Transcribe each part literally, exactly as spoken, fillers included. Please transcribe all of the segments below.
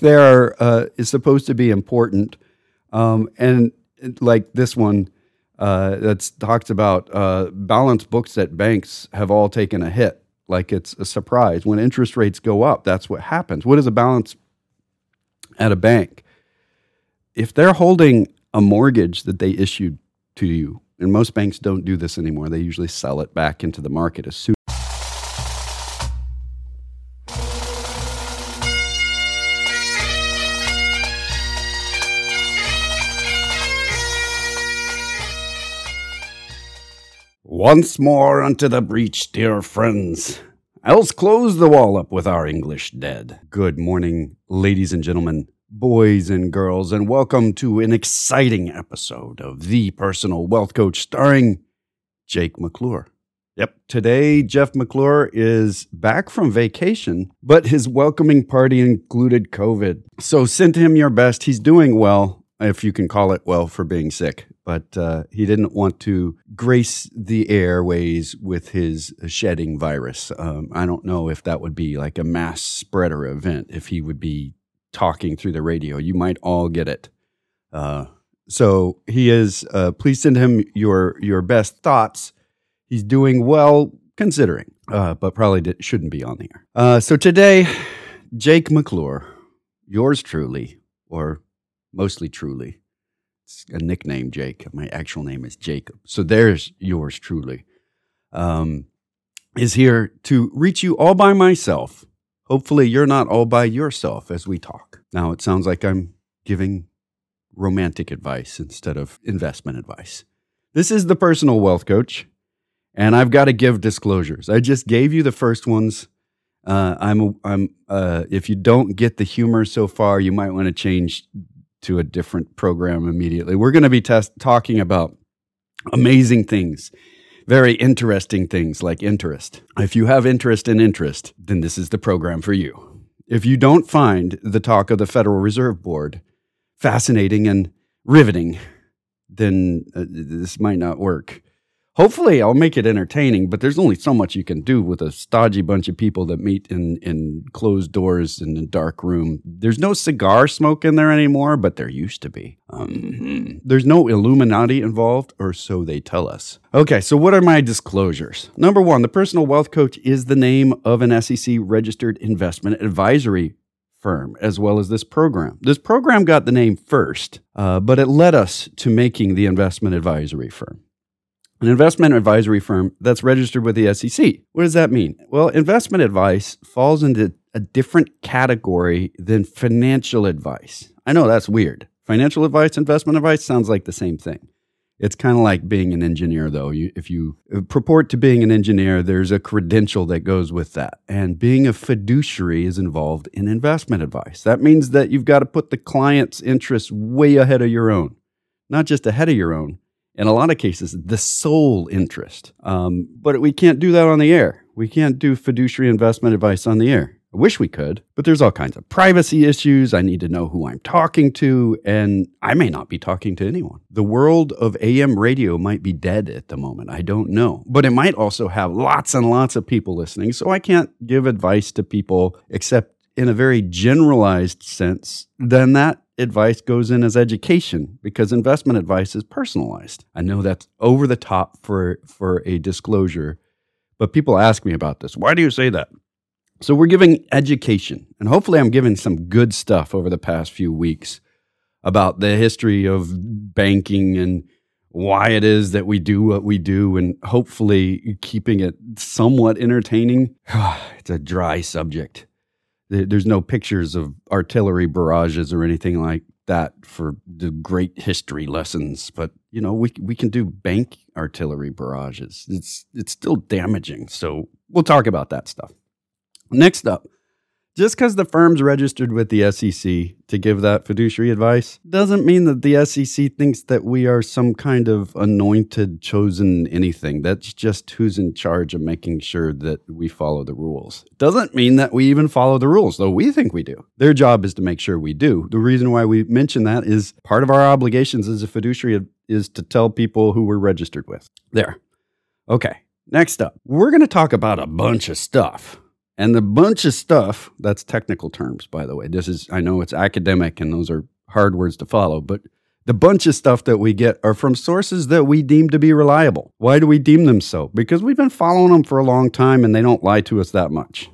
there uh, is supposed to be important. Um, and like this one uh, that talks about uh, balance books at banks have all taken a hit. Like it's a surprise. When interest rates go up, that's what happens. What is a balance at a bank? If they're holding a mortgage that they issued to you, and most banks don't do this anymore, they usually sell it back into the market as soon. Once more unto the breach, dear friends. Else close the wall up with our English dead. Good morning, ladies and gentlemen, boys and girls, and welcome to an exciting episode of The Personal Wealth Coach starring Jake McClure. Yep, today Jeff McClure is back from vacation, but his welcoming party included COVID. So send him your best. He's doing well, if you can call it well for being sick. But uh, he didn't want to grace the airways with his shedding virus. Um, I don't know if that would be like a mass spreader event, if he would be talking through the radio. You might all get it. Uh, so he is, uh, please send him your your best thoughts. He's doing well, considering, uh, but probably did, shouldn't be on the air. Uh, so today, Jake McClure, yours truly, or mostly truly, a nickname, Jake. My actual name is Jacob. So there's yours truly. Um, is here to reach you all by myself. Hopefully you're not all by yourself as we talk. Now it sounds like I'm giving romantic advice instead of investment advice. This is The Personal Wealth Coach, and I've got to give disclosures. I just gave you the first ones. Uh, I'm. I'm. Uh, if you don't get the humor so far, you might want to change to a different program immediately. We're going to be test- talking about amazing things, very interesting things like interest. If you have interest in interest, then this is the program for you. If you don't find the talk of the Federal Reserve Board fascinating and riveting, then uh, this might not work. Hopefully, I'll make it entertaining, but there's only so much you can do with a stodgy bunch of people that meet in, in closed doors in a dark room. There's no cigar smoke in there anymore, but there used to be. Um, there's no Illuminati involved, or so they tell us. Okay, so what are my disclosures? Number one, The Personal Wealth Coach is the name of an S E C-registered investment advisory firm, as well as this program. This program got the name first, uh, but it led us to making the investment advisory firm. An investment advisory firm that's registered with the S E C. What does that mean? Well, investment advice falls into a different category than financial advice. I know that's weird. Financial advice, investment advice sounds like the same thing. It's kind of like being an engineer, though. You, if you purport to being an engineer, there's a credential that goes with that. And being a fiduciary is involved in investment advice. That means that you've got to put the client's interests way ahead of your own, not just ahead of your own. In a lot of cases, the sole interest. Um, but we can't do that on the air. We can't do fiduciary investment advice on the air. I wish we could, but there's all kinds of privacy issues. I need to know who I'm talking to, and I may not be talking to anyone. The world of A M radio might be dead at the moment. I don't know. But it might also have lots and lots of people listening, so I can't give advice to people except in a very generalized sense. Then that advice goes in as education, because investment advice is personalized. I know that's over the top for, for a disclosure, but people ask me about this. Why do you say that? So we're giving education, and hopefully I'm giving some good stuff over the past few weeks about the history of banking and why it is that we do what we do, and hopefully keeping it somewhat entertaining. It's a dry subject. There's no pictures of artillery barrages or anything like that for the great history lessons. But, you know, we we can do bank artillery barrages. It's it's still damaging. So we'll talk about that stuff. Next up, just because the firm's registered with the S E C to give that fiduciary advice doesn't mean that the S E C thinks that we are some kind of anointed, chosen anything. That's just who's in charge of making sure that we follow the rules. Doesn't mean that we even follow the rules, though we think we do. Their job is to make sure we do. The reason why we mention that is part of our obligations as a fiduciary is to tell people who we're registered with. There. Okay. Next up, we're going to talk about a bunch of stuff. and a bunch of stuff. That's technical terms, by the way. This is, I know it's academic and those are hard words to follow, but the bunch of stuff that we get are from sources that we deem to be reliable. Why do we deem them so? Because we've been following them for a long time and they don't lie to us that much.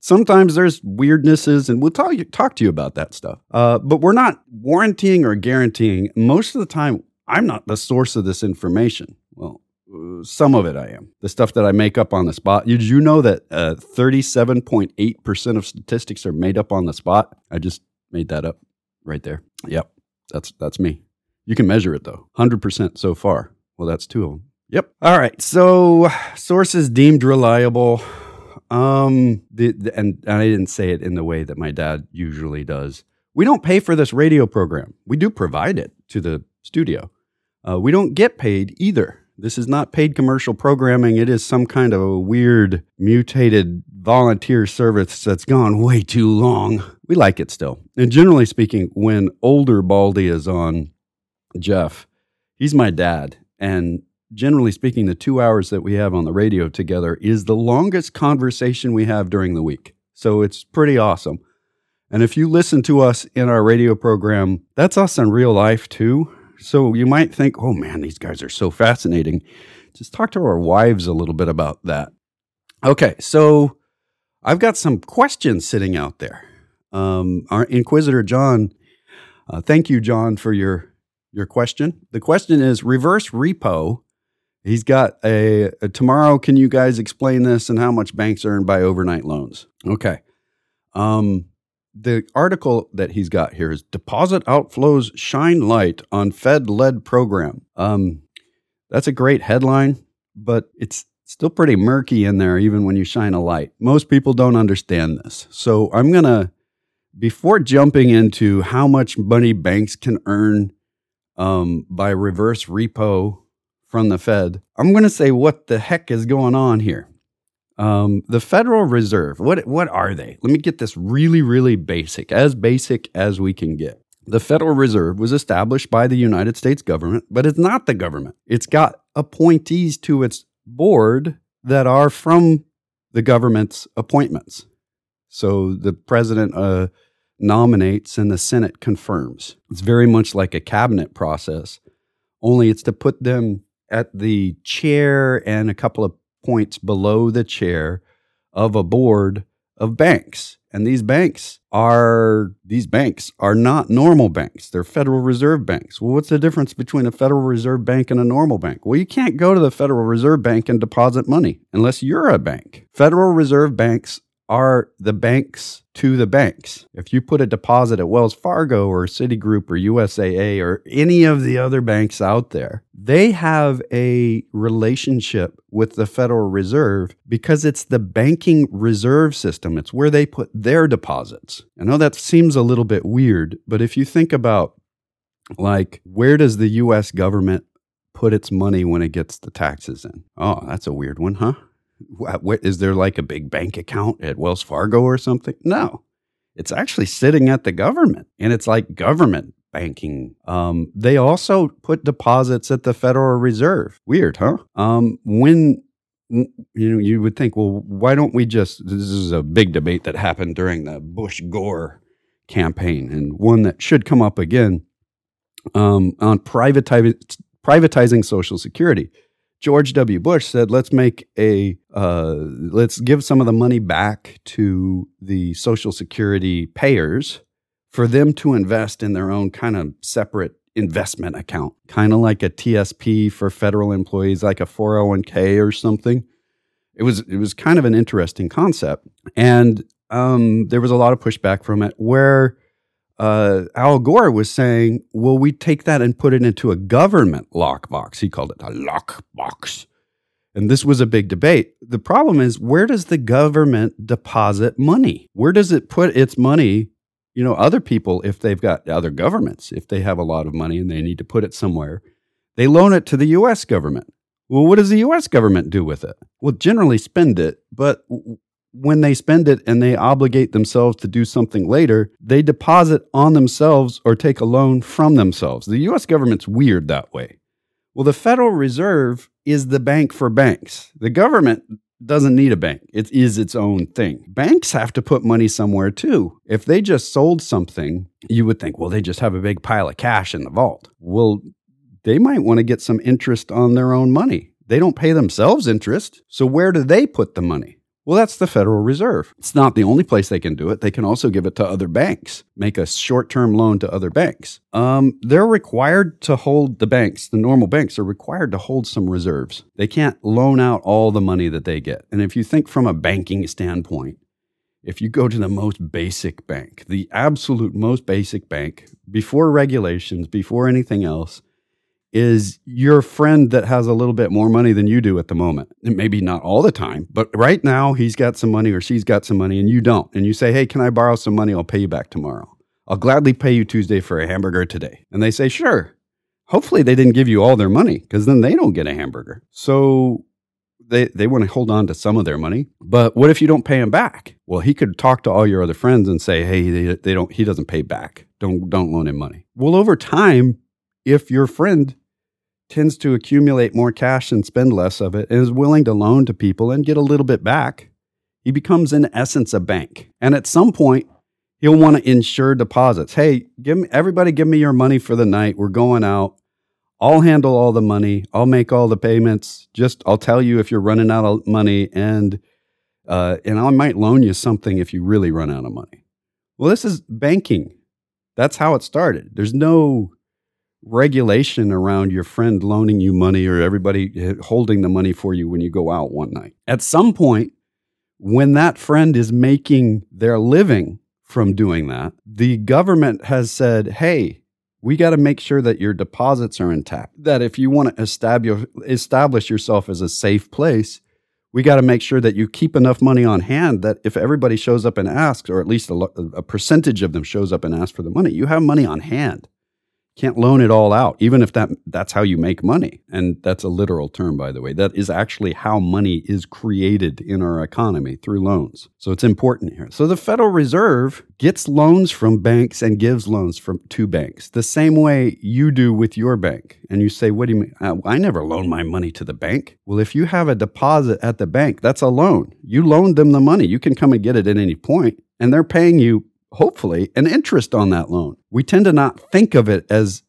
Sometimes there's weirdnesses, and we'll talk, talk to you about that stuff. Uh, but we're not warrantying or guaranteeing. Most of the time, I'm not the source of this information. Well, uh, some of it I am. The stuff that I make up on the spot. Did you know that uh, thirty-seven point eight percent of statistics are made up on the spot? I just made that up right there. Yep, that's that's me. You can measure it, though. one hundred percent so far. Well, that's two of them. Yep. All right, so sources deemed reliable. Um, the, the, and, and I didn't say it in the way that my dad usually does. We don't pay for this radio program. We do provide it to the studio. Uh, we don't get paid either. This is not paid commercial programming. It is some kind of a weird, mutated volunteer service that's gone way too long. We like it still. And generally speaking, when older Baldy is on Jeff, he's my dad, and generally speaking, the two hours that we have on the radio together is the longest conversation we have during the week. So it's pretty awesome. And if you listen to us in our radio program, that's us in real life too. So you might think, oh man, these guys are so fascinating. Just talk to our wives a little bit about that. Okay, so I've got some questions sitting out there. Um, our Inquisitor John, uh, thank you, John, for your, your question. The question is reverse repo. He's got a, a, tomorrow, can you guys explain this and how much banks earn by overnight loans? Okay. Um, the article that he's got here is Deposit Outflows Shine Light on Fed-Led Program. Um, that's a great headline, but it's still pretty murky in there even when you shine a light. Most people don't understand this. So I'm going to, before jumping into how much money banks can earn um, by reverse repo from the Fed, I'm going to say what the heck is going on here. Um, the Federal Reserve, what what are they? Let me get this really, really basic, as basic as we can get. The Federal Reserve was established by the United States government, but it's not the government. It's got appointees to its board that are from the government's appointments. So the president uh, nominates and the Senate confirms. It's very much like a cabinet process, only it's to put them at the chair and a couple of points below the chair of a board of banks. And these banks are these banks are not normal banks. They're Federal Reserve banks. Well, what's the difference between a Federal Reserve bank and a normal bank? Well, you can't go to the Federal Reserve Bank and deposit money unless you're a bank. Federal Reserve banks are the banks to the banks. If you put a deposit at Wells Fargo or Citigroup or U S A A or any of the other banks out there, they have a relationship with the Federal Reserve because it's the banking reserve system. It's where they put their deposits. I know that seems a little bit weird, but if you think about, like, where does the U S government put its money when it gets the taxes in? Oh, that's a weird one, huh? What, is there like a big bank account at Wells Fargo or something? No, it's actually sitting at the government, and it's like government banking. Um, they also put deposits at the Federal Reserve. Weird, huh? Um, when you know, you would think, well, why don't we just? This is a big debate that happened during the Bush Gore campaign, and one that should come up again um, on privatizing privatizing Social Security. George W. Bush said, let's make a, uh, let's give some of the money back to the Social Security payers for them to invest in their own kind of separate investment account, kind of like a T S P for federal employees, like a four oh one k or something. It was, it was kind of an interesting concept. And um, there was a lot of pushback from it where Uh, Al Gore was saying, well, we take that and put it into a government lockbox. He called it a lockbox. And this was a big debate. The problem is, where does the government deposit money? Where does it put its money? You know, other people, if they've got other governments, if they have a lot of money and they need to put it somewhere, they loan it to the U S government. Well, what does the U S government do with it? Well, generally spend it, but when they spend it and they obligate themselves to do something later, they deposit on themselves or take a loan from themselves. The U S government's weird that way. Well, the Federal Reserve is the bank for banks. The government doesn't need a bank. It is its own thing. Banks have to put money somewhere too. If they just sold something, you would think, well, they just have a big pile of cash in the vault. Well, they might want to get some interest on their own money. They don't pay themselves interest. So where do they put the money? Well, that's the Federal Reserve. It's not the only place they can do it. They can also give it to other banks, make a short-term loan to other banks. Um, they're required to hold the banks. The normal banks are required to hold some reserves. They can't loan out all the money that they get. And if you think from a banking standpoint, if you go to the most basic bank, the absolute most basic bank, before regulations, before anything else, is your friend that has a little bit more money than you do at the moment. And maybe not all the time, but right now he's got some money or she's got some money and you don't. And you say, hey, can I borrow some money? I'll pay you back tomorrow. I'll gladly pay you Tuesday for a hamburger today. And they say, sure. Hopefully they didn't give you all their money because then they don't get a hamburger. So they, they want to hold on to some of their money. But what if you don't pay him back? Well, he could talk to all your other friends and say, hey, they, they don't, he doesn't pay back. Don't, don't loan him money. Well, over time, if your friend tends to accumulate more cash and spend less of it and is willing to loan to people and get a little bit back, he becomes in essence a bank. And at some point, he'll want to insure deposits. Hey, give me, everybody give me your money for the night. We're going out. I'll handle all the money. I'll make all the payments. Just I'll tell you if you're running out of money and uh, and I might loan you something if you really run out of money. Well, this is banking. That's how it started. There's no regulation around your friend loaning you money or everybody holding the money for you when you go out one night. At some point, when that friend is making their living from doing that, the government has said, hey, we got to make sure that your deposits are intact, that if you want to establish, establish yourself as a safe place, we got to make sure that you keep enough money on hand that if everybody shows up and asks, or at least a, a percentage of them shows up and asks for the money, you have money on hand. Can't loan it all out, even if that that's how you make money. And that's a literal term, by the way. That is actually how money is created in our economy through loans. So it's important here. So the Federal Reserve gets loans from banks and gives loans from to banks, the same way you do with your bank. And you say, what do you mean? I, I never loan my money to the bank. Well, if you have a deposit at the bank, that's a loan. You loaned them the money. You can come and get it at any point, and they're paying you hopefully an interest on that loan. We tend to not think of it as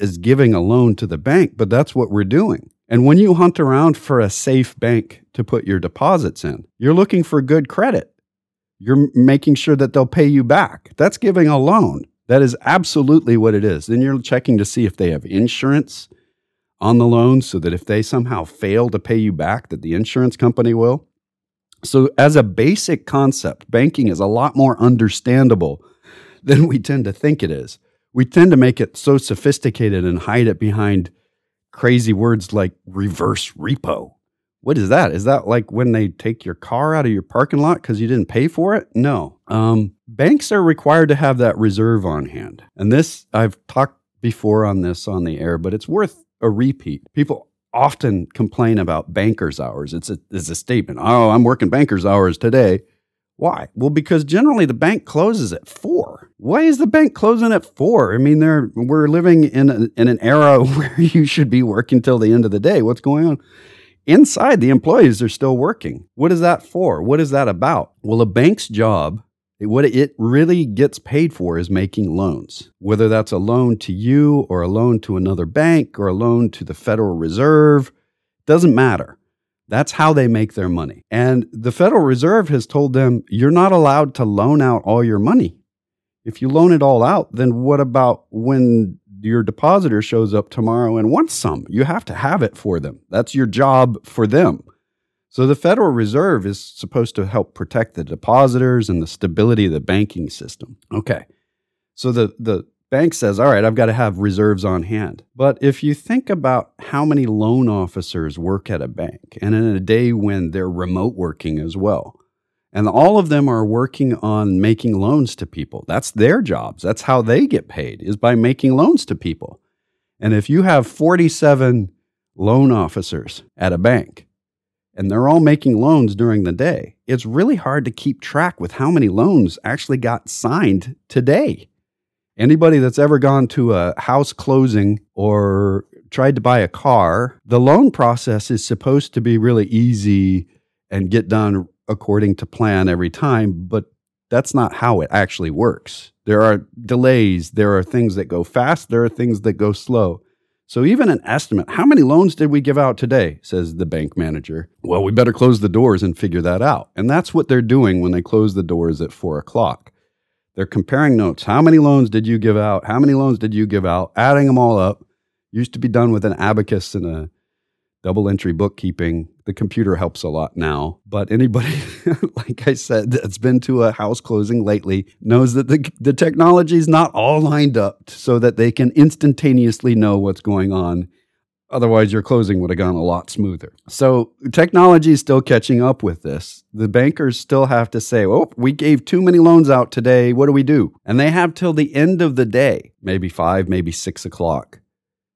as giving a loan to the bank, but that's what we're doing. And when you hunt around for a safe bank to put your deposits in, you're looking for good credit. You're making sure that they'll pay you back. That's giving a loan. That is absolutely what it is. Then you're checking to see if they have insurance on the loan so that if they somehow fail to pay you back, that the insurance company will. So as a basic concept, banking is a lot more understandable than we tend to think it is. We tend to make it so sophisticated and hide it behind crazy words like reverse repo. What is that? Is that like when they take your car out of your parking lot because you didn't pay for it? No. Um, banks are required to have that reserve on hand. And this, I've talked before on this on the air, but it's worth a repeat. People often complain about banker's hours. It's a, it's a statement. Oh, I'm working banker's hours today. Why? Well, because generally the bank closes at four. Why is the bank closing at four? I mean, they're, we're living in, a, in an era where you should be working till the end of the day. What's going on? Inside, the employees are still working. What is that for? What is that about? Well, a bank's job, what it really gets paid for is making loans, whether that's a loan to you or a loan to another bank or a loan to the Federal Reserve, doesn't matter. That's how they make their money. And the Federal Reserve has told them, you're not allowed to loan out all your money. If you loan it all out, then what about when your depositor shows up tomorrow and wants some? You have to have it for them. That's your job for them. So the Federal Reserve is supposed to help protect the depositors and the stability of the banking system. Okay, so the, the bank says, all right, I've got to have reserves on hand. But if you think about how many loan officers work at a bank, and in a day when they're remote working as well, and all of them are working on making loans to people. That's their jobs. That's how they get paid, is by making loans to people. And if you have forty-seven loan officers at a bank, and they're all making loans during the day, it's really hard to keep track with how many loans actually got signed today. Anybody that's ever gone to a house closing or tried to buy a car, the loan process is supposed to be really easy and get done according to plan every time, but that's not how it actually works. There are delays. There are things that go fast. There are things that go slow. So even an estimate, how many loans did we give out today, says the bank manager. Well, we better close the doors and figure that out. And that's what they're doing when they close the doors at four o'clock. They're comparing notes. How many loans did you give out? How many loans did you give out? Adding them all up. Used to be done with an abacus and a double entry bookkeeping. The computer helps a lot now. But anybody, like I said, that's been to a house closing lately knows that the, the technology is not all lined up so that they can instantaneously know what's going on. Otherwise, your closing would have gone a lot smoother. So technology is still catching up with this. The bankers still have to say, oh, we gave too many loans out today. What do we do? And they have till the end of the day, maybe five, maybe six o'clock,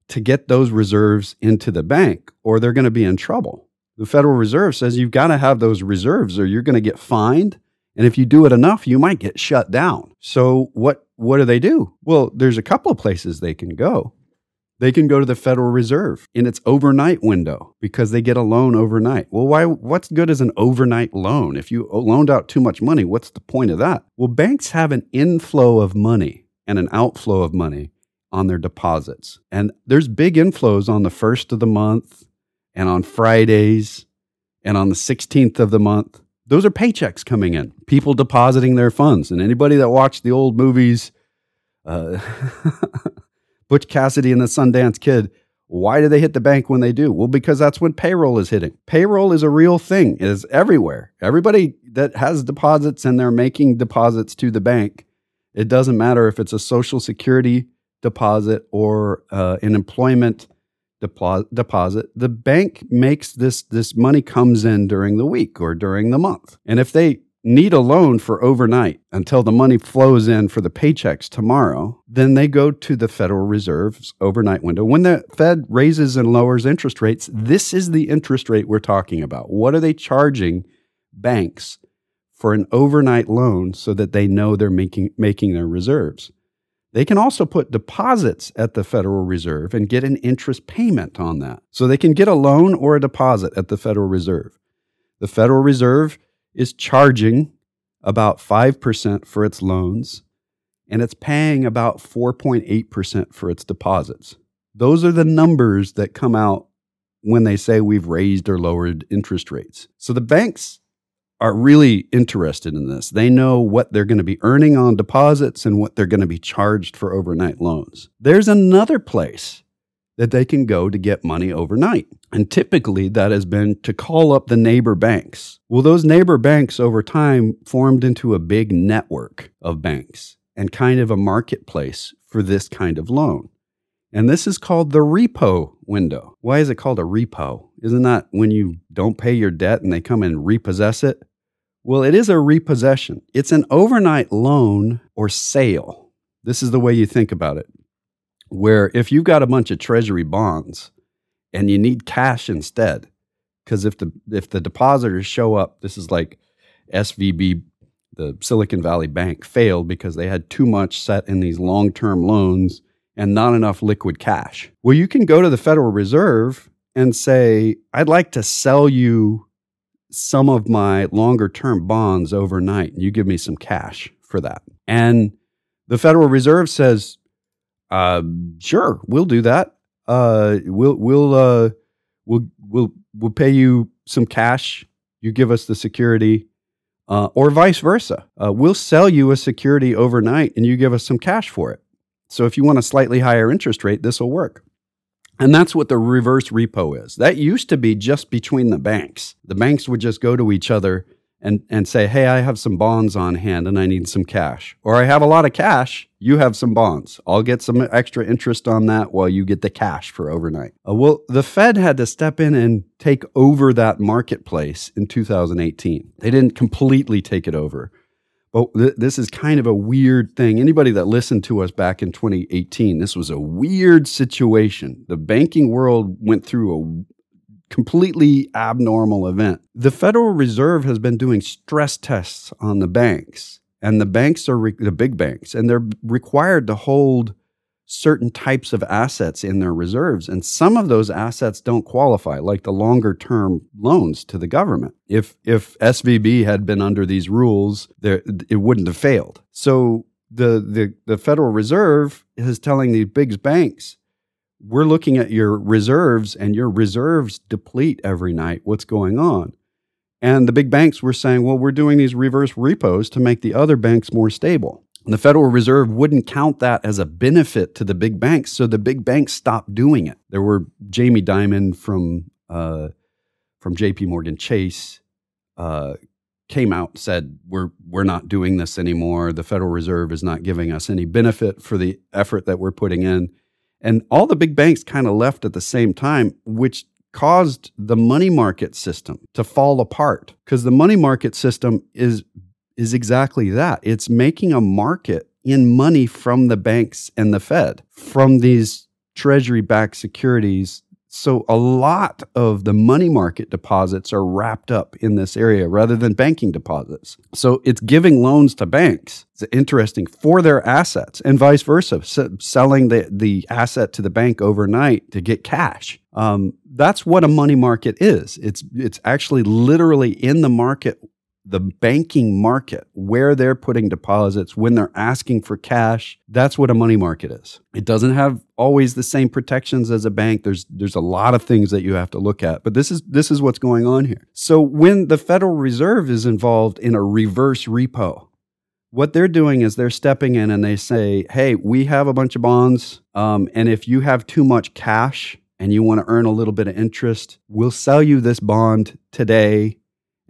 to get those reserves into the bank, or they're going to be in trouble. The Federal Reserve says you've got to have those reserves or you're going to get fined. And if you do it enough, you might get shut down. So what, what do they do? Well, there's a couple of places they can go. They can go to the Federal Reserve in its overnight window because they get a loan overnight. Well, why? What's good as an overnight loan? If you loaned out too much money, what's the point of that? Well, banks have an inflow of money and an outflow of money on their deposits. And there's big inflows on the first of the month and on Fridays and on the sixteenth of the month. Those are paychecks coming in, people depositing their funds. And anybody that watched the old movies, uh, Butch Cassidy and the Sundance Kid, why do they hit the bank when they do? Well, because that's when payroll is hitting. Payroll is a real thing. It is everywhere. Everybody that has deposits and they're making deposits to the bank, it doesn't matter if it's a Social Security deposit or uh, an employment depo- deposit. The bank makes this, this money comes in during the week or during the month. And if they need a loan for overnight until the money flows in for the paychecks tomorrow, then they go to the Federal Reserve's overnight window. When the Fed raises and lowers interest rates, this is the interest rate we're talking about. What are they charging banks for an overnight loan so that they know they're making making their reserves? They can also put deposits at the Federal Reserve and get an interest payment on that. So they can get a loan or a deposit at the Federal Reserve. The Federal Reserve is charging about five percent for its loans, and it's paying about four point eight percent for its deposits. Those are the numbers that come out when they say we've raised or lowered interest rates. So the banks are really interested in this. They know what they're going to be earning on deposits and what they're going to be charged for overnight loans. There's another place that they can go to get money overnight. And typically that has been to call up the neighbor banks. Well, those neighbor banks over time formed into a big network of banks and kind of a marketplace for this kind of loan. And this is called the repo window. Why is it called a repo? Isn't that when you don't pay your debt and they come and repossess it? Well, it is a repossession. It's an overnight loan or sale. This is the way you think about it. Where if you've got a bunch of treasury bonds and you need cash instead, because if the if the depositors show up, this is like S V B, the Silicon Valley Bank, failed because they had too much set in these long-term loans and not enough liquid cash. Well, you can go to the Federal Reserve and say, I'd like to sell you some of my longer-term bonds overnight, and you give me some cash for that. And the Federal Reserve says, Uh, sure, we'll do that. Uh, we'll we'll uh, we'll we'll we'll pay you some cash. You give us the security, uh, or vice versa. Uh, we'll sell you a security overnight, and you give us some cash for it. So if you want a slightly higher interest rate, this will work. And that's what the reverse repo is. That used to be just between the banks. The banks would just go to each other and and say, hey, I have some bonds on hand and I need some cash. Or I have a lot of cash, you have some bonds. I'll get some extra interest on that while you get the cash for overnight. Uh, well, the Fed had to step in and take over that marketplace in two thousand eighteen. They didn't completely take it over. But th- this is kind of a weird thing. Anybody that listened to us back in twenty eighteen, this was a weird situation. The banking world went through a completely abnormal event. The Federal Reserve has been doing stress tests on the banks, and the banks are re- the big banks, and they're required to hold certain types of assets in their reserves. And some of those assets don't qualify, like the longer-term loans to the government. If if S V B had been under these rules, there, it wouldn't have failed. So the, the, the Federal Reserve is telling these big banks, we're looking at your reserves, and your reserves deplete every night. What's going on? And the big banks were saying, well, we're doing these reverse repos to make the other banks more stable. And the Federal Reserve wouldn't count that as a benefit to the big banks, so the big banks stopped doing it. There were Jamie Dimon from uh, from JPMorgan Chase uh, came out and said, we're, we're not doing this anymore. The Federal Reserve is not giving us any benefit for the effort that we're putting in. And all the big banks kind of left at the same time, which caused the money market system to fall apart, because the money market system is is exactly that. It's making a market in money from the banks and the Fed, from these treasury-backed securities. So a lot of the money market deposits are wrapped up in this area rather than banking deposits. So it's giving loans to banks. It's interesting for their assets and vice versa, so selling the, the asset to the bank overnight to get cash. Um, that's what a money market is. It's it's actually literally in the market, the banking market, where they're putting deposits, when they're asking for cash. That's what a money market is. It doesn't have always the same protections as a bank. There's there's a lot of things that you have to look at, but this is this is what's going on here. So when the Federal Reserve is involved in a reverse repo, what they're doing is they're stepping in and they say, hey, we have a bunch of bonds, um, and if you have too much cash and you want to earn a little bit of interest, we'll sell you this bond today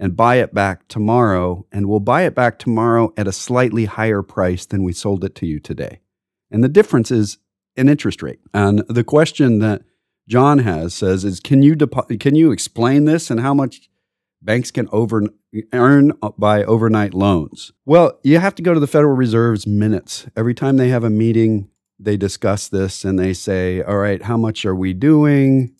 and buy it back tomorrow, and we'll buy it back tomorrow at a slightly higher price than we sold it to you today. And the difference is an interest rate. And the question that John has says is, can you depo- can you explain this and how much banks can over- earn by overnight loans? Well, you have to go to the Federal Reserve's minutes. Every time they have a meeting, they discuss this and they say, all right, how much are we doing?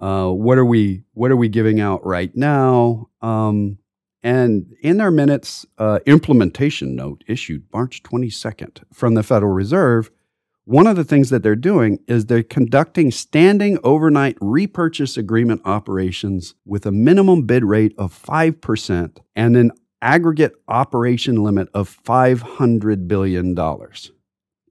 Uh, what are we what are we giving out right now? Um, and in their minutes, uh, implementation note issued March twenty-second from the Federal Reserve, one of the things that they're doing is they're conducting standing overnight repurchase agreement operations with a minimum bid rate of five percent and an aggregate operation limit of five hundred billion dollars.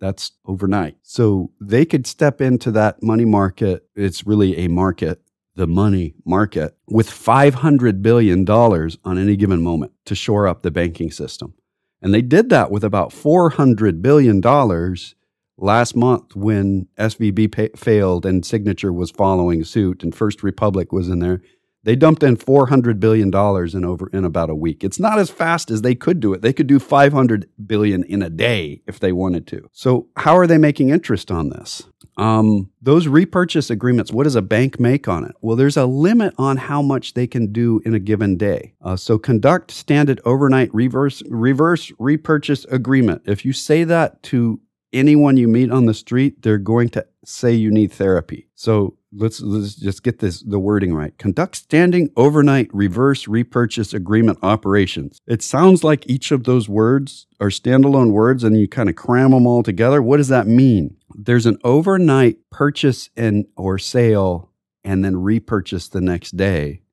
That's overnight. So they could step into that money market. It's really a market, the money market, with five hundred billion dollars on any given moment to shore up the banking system. And they did that with about four hundred billion dollars last month when S V B pa- failed and Signature was following suit and First Republic was in there. They dumped in four hundred billion dollars in over in about a week. It's not as fast as they could do it. They could do five hundred billion dollars in a day if they wanted to. So how are they making interest on this? Um, those repurchase agreements, what does a bank make on it? Well, there's a limit on how much they can do in a given day. Uh, so conduct standard overnight reverse reverse repurchase agreement. If you say that to anyone you meet on the street, they're going to say you need therapy. So Let's let's just get this the wording right. Conduct standing overnight reverse repurchase agreement operations. It sounds like each of those words are standalone words and you kind of cram them all together. What does that mean? There's an overnight purchase and or sale and then repurchase the next day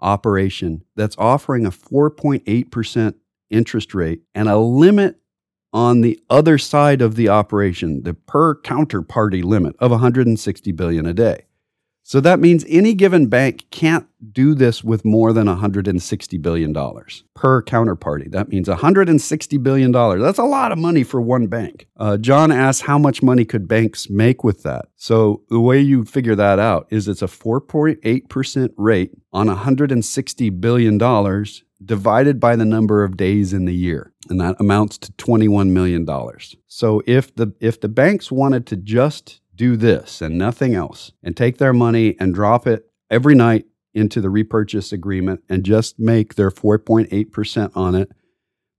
operation that's offering a four point eight percent interest rate and a limit on the other side of the operation, the per counterparty limit of one hundred sixty billion dollars a day. So that means any given bank can't do this with more than one hundred sixty billion dollars per counterparty. That means one hundred sixty billion dollars. That's a lot of money for one bank. Uh, John asks, how much money could banks make with that? So the way you figure that out is it's a four point eight percent rate on one hundred sixty billion dollars divided by the number of days in the year. And that amounts to twenty-one million dollars. So if the if the banks wanted to just do this and nothing else, and take their money and drop it every night into the repurchase agreement and just make their four point eight percent on it,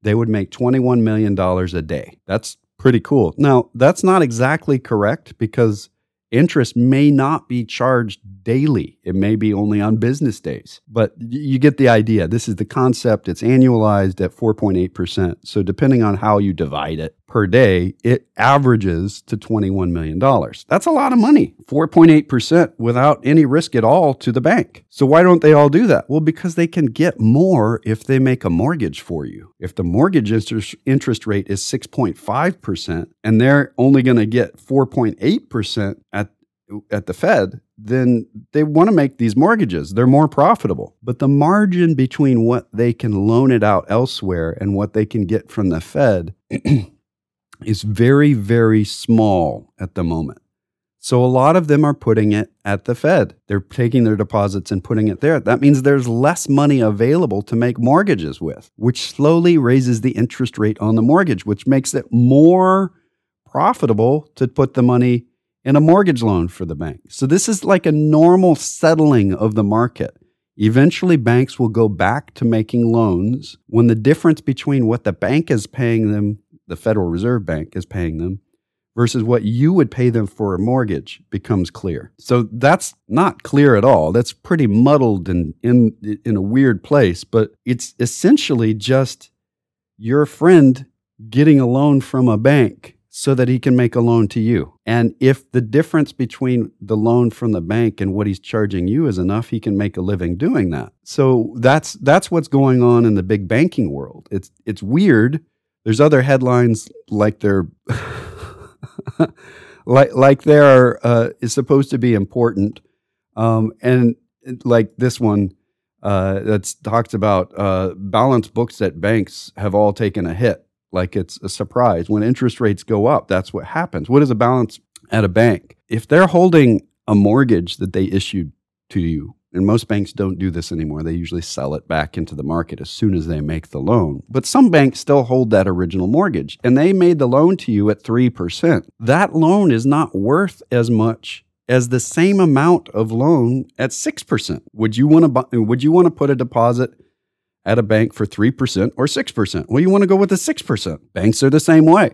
they would make twenty-one million dollars a day. That's pretty cool. Now, that's not exactly correct because interest may not be charged daily. It may be only on business days, but you get the idea. This is the concept. It's annualized at four point eight percent. So depending on how you divide it, per day, it averages to twenty-one million dollars. That's a lot of money, four point eight percent without any risk at all to the bank. So why don't they all do that? Well, because they can get more if they make a mortgage for you. If the mortgage interest rate is six point five percent and they're only going to get four point eight percent at at the Fed, then they want to make these mortgages. They're more profitable. But the margin between what they can loan it out elsewhere and what they can get from the Fed is very, very small at the moment. So a lot of them are putting it at the Fed. They're taking their deposits and putting it there. That means there's less money available to make mortgages with, which slowly raises the interest rate on the mortgage, which makes it more profitable to put the money and a mortgage loan for the bank. So this is like a normal settling of the market. Eventually, banks will go back to making loans when the difference between what the bank is paying them, the Federal Reserve Bank is paying them, versus what you would pay them for a mortgage becomes clear. So that's not clear at all. That's pretty muddled and in, in a weird place, but it's essentially just your friend getting a loan from a bank so that he can make a loan to you. And if the difference between the loan from the bank and what he's charging you is enough, he can make a living doing that. So that's that's what's going on in the big banking world. It's it's weird. There's other headlines like they're like like they're uh, is supposed to be important, um, and like this one uh, that talks about uh, balance books at banks have all taken a hit. Like it's a surprise. When interest rates go up, that's what happens. What is a balance at a bank? If they're holding a mortgage that they issued to you, and most banks don't do this anymore. They usually sell it back into the market as soon as they make the loan. But some banks still hold that original mortgage, and they made the loan to you at three percent. That loan is not worth as much as the same amount of loan at six percent. Would you want to buy, would you want to put a deposit at a bank for three percent or six percent? Well, you want to go with the six percent. Banks are the same way.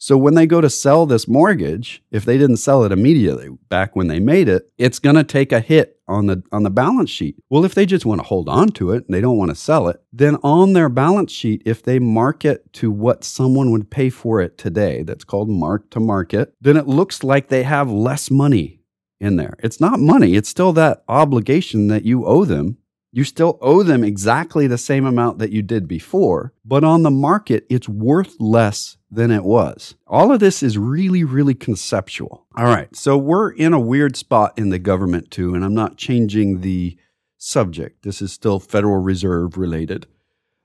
So when they go to sell this mortgage, if they didn't sell it immediately back when they made it, it's going to take a hit on the on the balance sheet. Well, if they just want to hold on to it and they don't want to sell it, then on their balance sheet, if they mark it to what someone would pay for it today, that's called mark to market, then it looks like they have less money in there. It's not money. It's still that obligation that you owe them. You still owe them exactly the same amount that you did before, but on the market, it's worth less than it was. All of this is really, really conceptual. All right, so we're in a weird spot in the government too, and I'm not changing the subject. This is still Federal Reserve related.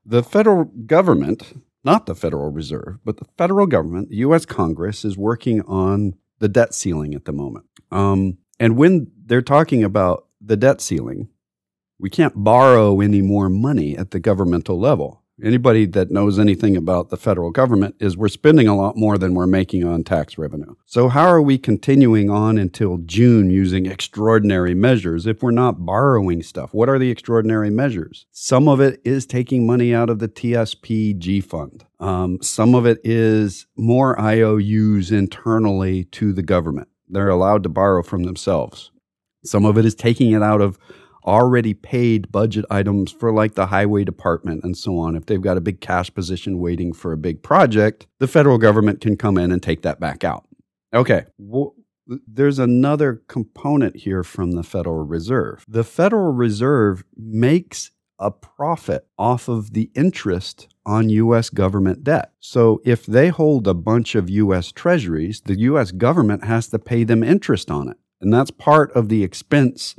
The federal government, not the Federal Reserve, but the federal government, the U S Congress is working on the debt ceiling at the moment. Um, and when they're talking about the debt ceiling, we can't borrow any more money at the governmental level. Anybody that knows anything about the federal government is we're spending a lot more than we're making on tax revenue. So how are we continuing on until June using extraordinary measures if we're not borrowing stuff? What are the extraordinary measures? Some of it is taking money out of the T S P G fund. Um, some of it is more I O Us internally to the government. They're allowed to borrow from themselves. Some of it is taking it out of already paid budget items for like the highway department and so on. If they've got a big cash position waiting for a big project, the federal government can come in and take that back out. Okay, well, there's another component here from the Federal Reserve. The Federal Reserve makes a profit off of the interest on U S government debt. So if they hold a bunch of U S treasuries, the U S government has to pay them interest on it. And that's part of the expense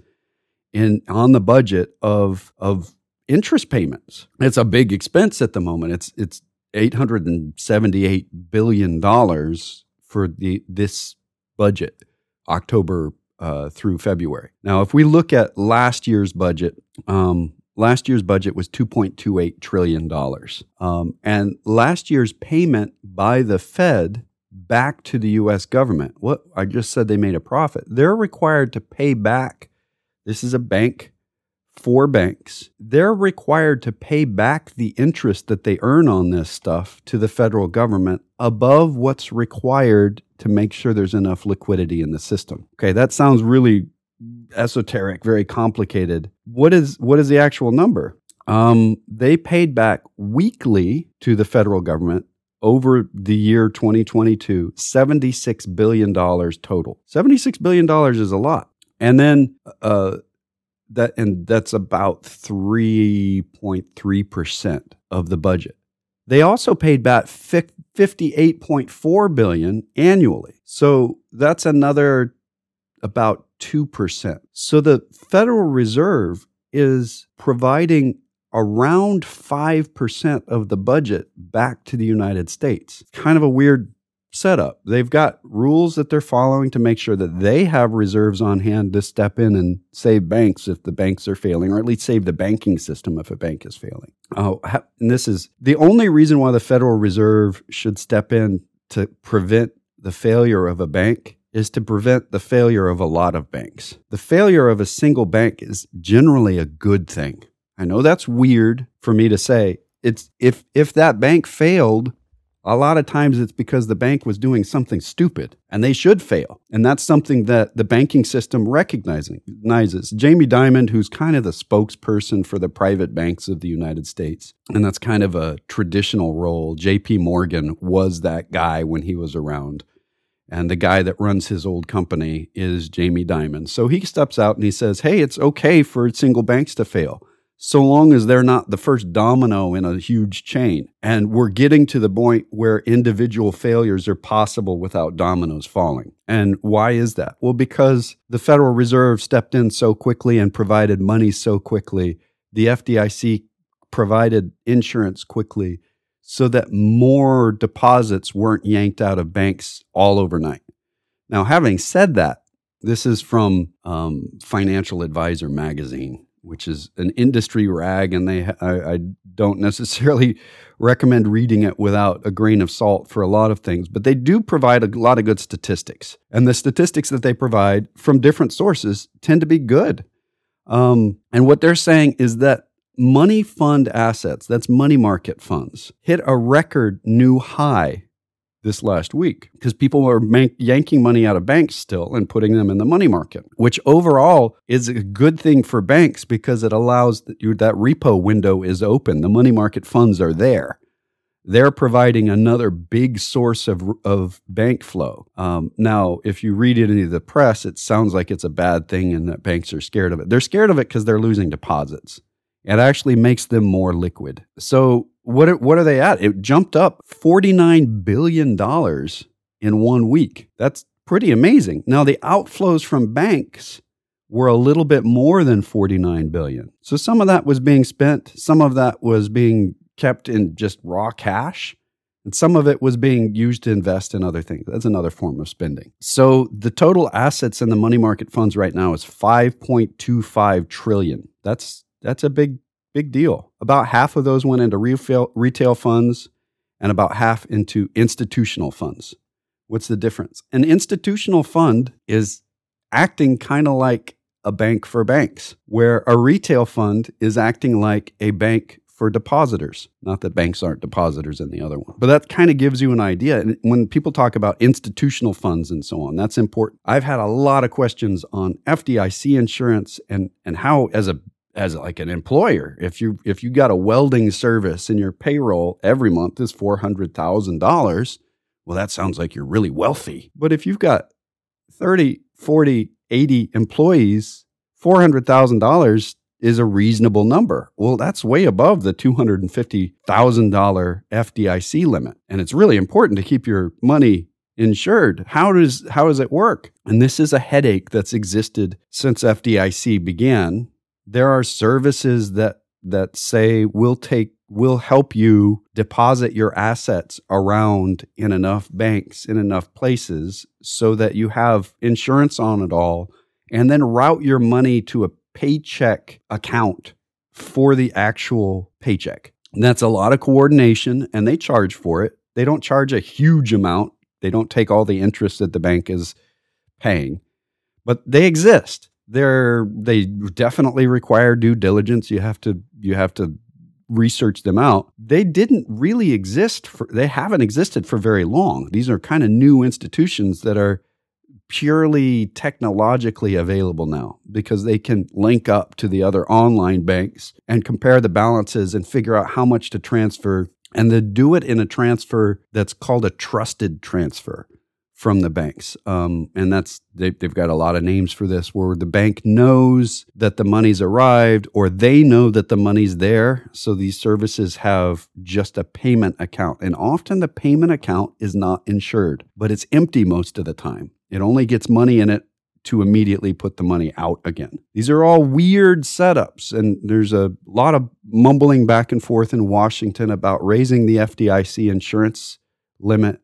in on the budget of of interest payments. It's a big expense at the moment. It's it's eight hundred seventy-eight billion dollars for the this budget, October uh, through February. Now, if we look at last year's budget, um, last year's budget was two point two eight trillion dollars. Um, and last year's payment by the Fed back to the U S government, what I just said they made a profit. They're required to pay back. This is a bank, four banks. They're required to pay back the interest that they earn on this stuff to the federal government above what's required to make sure there's enough liquidity in the system. Okay, that sounds really esoteric, very complicated. What is what is the actual number? Um, they paid back weekly to the federal government over the year twenty twenty-two, seventy-six billion dollars total. seventy-six billion dollars is a lot. And then uh, that, and that's about three point three percent of the budget. They also paid back fifty-eight point four billion dollars annually. So that's another about two percent. So the Federal Reserve is providing around five percent of the budget back to the United States. Kind of a weird setup. They've got rules that they're following to make sure that they have reserves on hand to step in and save banks if the banks are failing, or at least save the banking system if a bank is failing. Oh, and this is the only reason why the Federal Reserve should step in to prevent the failure of a bank is to prevent the failure of a lot of banks. The failure of a single bank is generally a good thing. I know that's weird for me to say. It's if if that bank failed, a lot of times it's because the bank was doing something stupid, and they should fail. And that's something that the banking system recognizes. Jamie Dimon, who's kind of the spokesperson for the private banks of the United States, and that's kind of a traditional role. J P Morgan was that guy when he was around. And the guy that runs his old company is Jamie Dimon. So he steps out and he says, hey, it's okay for single banks to fail, so long as they're not the first domino in a huge chain. And we're getting to the point where individual failures are possible without dominoes falling. And why is that? Well, because the Federal Reserve stepped in so quickly and provided money so quickly. The F D I C provided insurance quickly so that more deposits weren't yanked out of banks all overnight. Now, having said that, this is from um, Financial Advisor magazine, which is an industry rag, and they I, I don't necessarily recommend reading it without a grain of salt for a lot of things, but they do provide a lot of good statistics. And the statistics that they provide from different sources tend to be good. Um, and what they're saying is that money fund assets, that's money market funds, hit a record new high this last week because people are man- yanking money out of banks still and putting them in the money market, which overall is a good thing for banks because it allows that, you, that repo window is open. The money market funds are there. They're providing another big source of of bank flow. Um, now, if you read it in the press, it sounds like it's a bad thing and that banks are scared of it. They're scared of it because they're losing deposits. It actually makes them more liquid. So what what are they at? It jumped up forty-nine billion dollars in one week. That's pretty amazing. Now, the outflows from banks were a little bit more than forty-nine billion dollars. So some of that was being spent. Some of that was being kept in just raw cash. And some of it was being used to invest in other things. That's another form of spending. So the total assets in the money market funds right now is five point two five trillion dollars. That's That's a big, big deal. About half of those went into retail funds and about half into institutional funds. What's the difference? An institutional fund is acting kind of like a bank for banks, where a retail fund is acting like a bank for depositors. Not that banks aren't depositors in the other one, but that kind of gives you an idea. And when people talk about institutional funds and so on, that's important. I've had a lot of questions on F D I C insurance and, and how as a As like an employer, if you if you got a welding service and your payroll every month is four hundred thousand dollars, well, that sounds like you're really wealthy. But if you've got thirty, forty, eighty employees, four hundred thousand dollars is a reasonable number. Well, that's way above the two hundred fifty thousand dollars F D I C limit. And it's really important to keep your money insured. How does how does it work? And this is a headache that's existed since F D I C began. There are services that that say we'll take we'll help you deposit your assets around in enough banks, in enough places so that you have insurance on it all, and then route your money to a paycheck account for the actual paycheck. And that's a lot of coordination, and they charge for it. They don't charge a huge amount. They don't take all the interest that the bank is paying, but they exist. They're, they definitely require due diligence. You have to you have to research them out. They didn't really exist. For, they haven't existed for very long. These are kind of new institutions that are purely technologically available now because they can link up to the other online banks and compare the balances and figure out how much to transfer and they do it in a transfer that's called a trusted transfer from the banks. Um, and that's they, they've got a lot of names for this, where the bank knows that the money's arrived, or they know that the money's there. So these services have just a payment account. And often the payment account is not insured, but it's empty most of the time. It only gets money in it to immediately put the money out again. These are all weird setups, and there's a lot of mumbling back and forth in Washington about raising the F D I C insurance limit.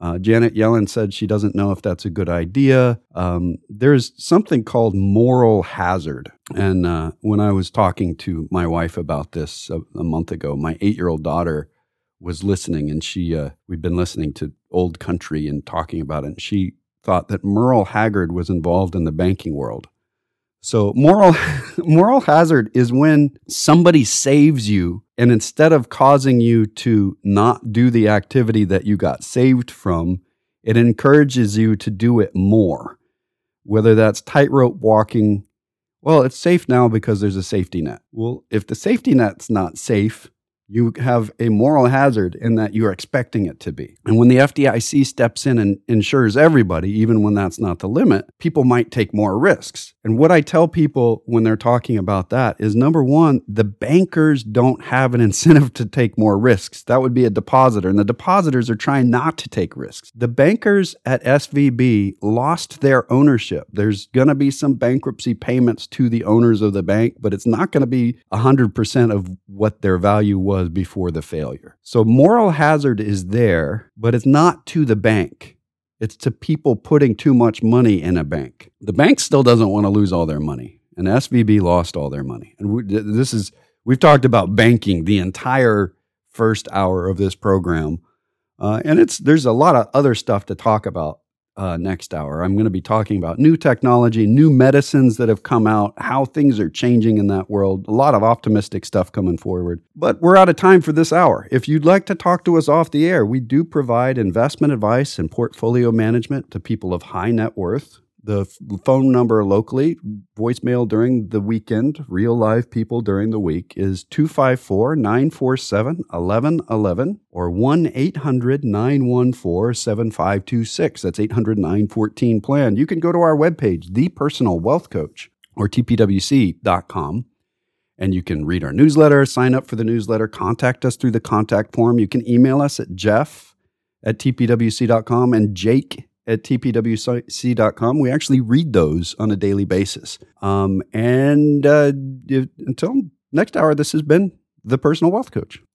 Uh, Janet Yellen said she doesn't know if that's a good idea. Um, there's something called moral hazard. And uh, when I was talking to my wife about this a, a month ago, my eight-year-old daughter was listening, and she uh, we'd been listening to Old Country and talking about it, and she thought that Merle Haggard was involved in the banking world. So moral moral hazard is when somebody saves you, and instead of causing you to not do the activity that you got saved from, it encourages you to do it more, whether that's tightrope walking. Well, it's safe now because there's a safety net. Well, if the safety net's not safe, you have a moral hazard in that you're expecting it to be. And when the F D I C steps in and insures everybody, even when that's not the limit, people might take more risks. And what I tell people when they're talking about that is, number one, the bankers don't have an incentive to take more risks. That would be a depositor, and the depositors are trying not to take risks. The bankers at S V B lost their ownership. There's going to be some bankruptcy payments to the owners of the bank, but it's not going to be one hundred percent of what their value was was before the failure. So moral hazard is there, but it's not to the bank. It's to people putting too much money in a bank. The bank still doesn't want to lose all their money, and S V B lost all their money. And we, this is, we've talked about banking the entire first hour of this program, uh, and it's there's a lot of other stuff to talk about uh, next hour. I'm going to be talking about new technology, new medicines that have come out, how things are changing in that world, a lot of optimistic stuff coming forward. But we're out of time for this hour. If you'd like to talk to us off the air, we do provide investment advice and portfolio management to people of high net worth. The f- phone number locally, voicemail during the weekend, real live people during the week, is two five four, nine four seven, one one one one or one eight hundred, nine one four, seven five two six. That's eight hundred, nine one four, P L A N. You can go to our webpage, The Personal Wealth Coach, or t p w c dot com, and you can read our newsletter, sign up for the newsletter, contact us through the contact form. You can email us at jeff at t p w c dot com and jake at t p w c dot com. We actually read those on a daily basis. Um, and uh, if, until next hour, this has been The Personal Wealth Coach.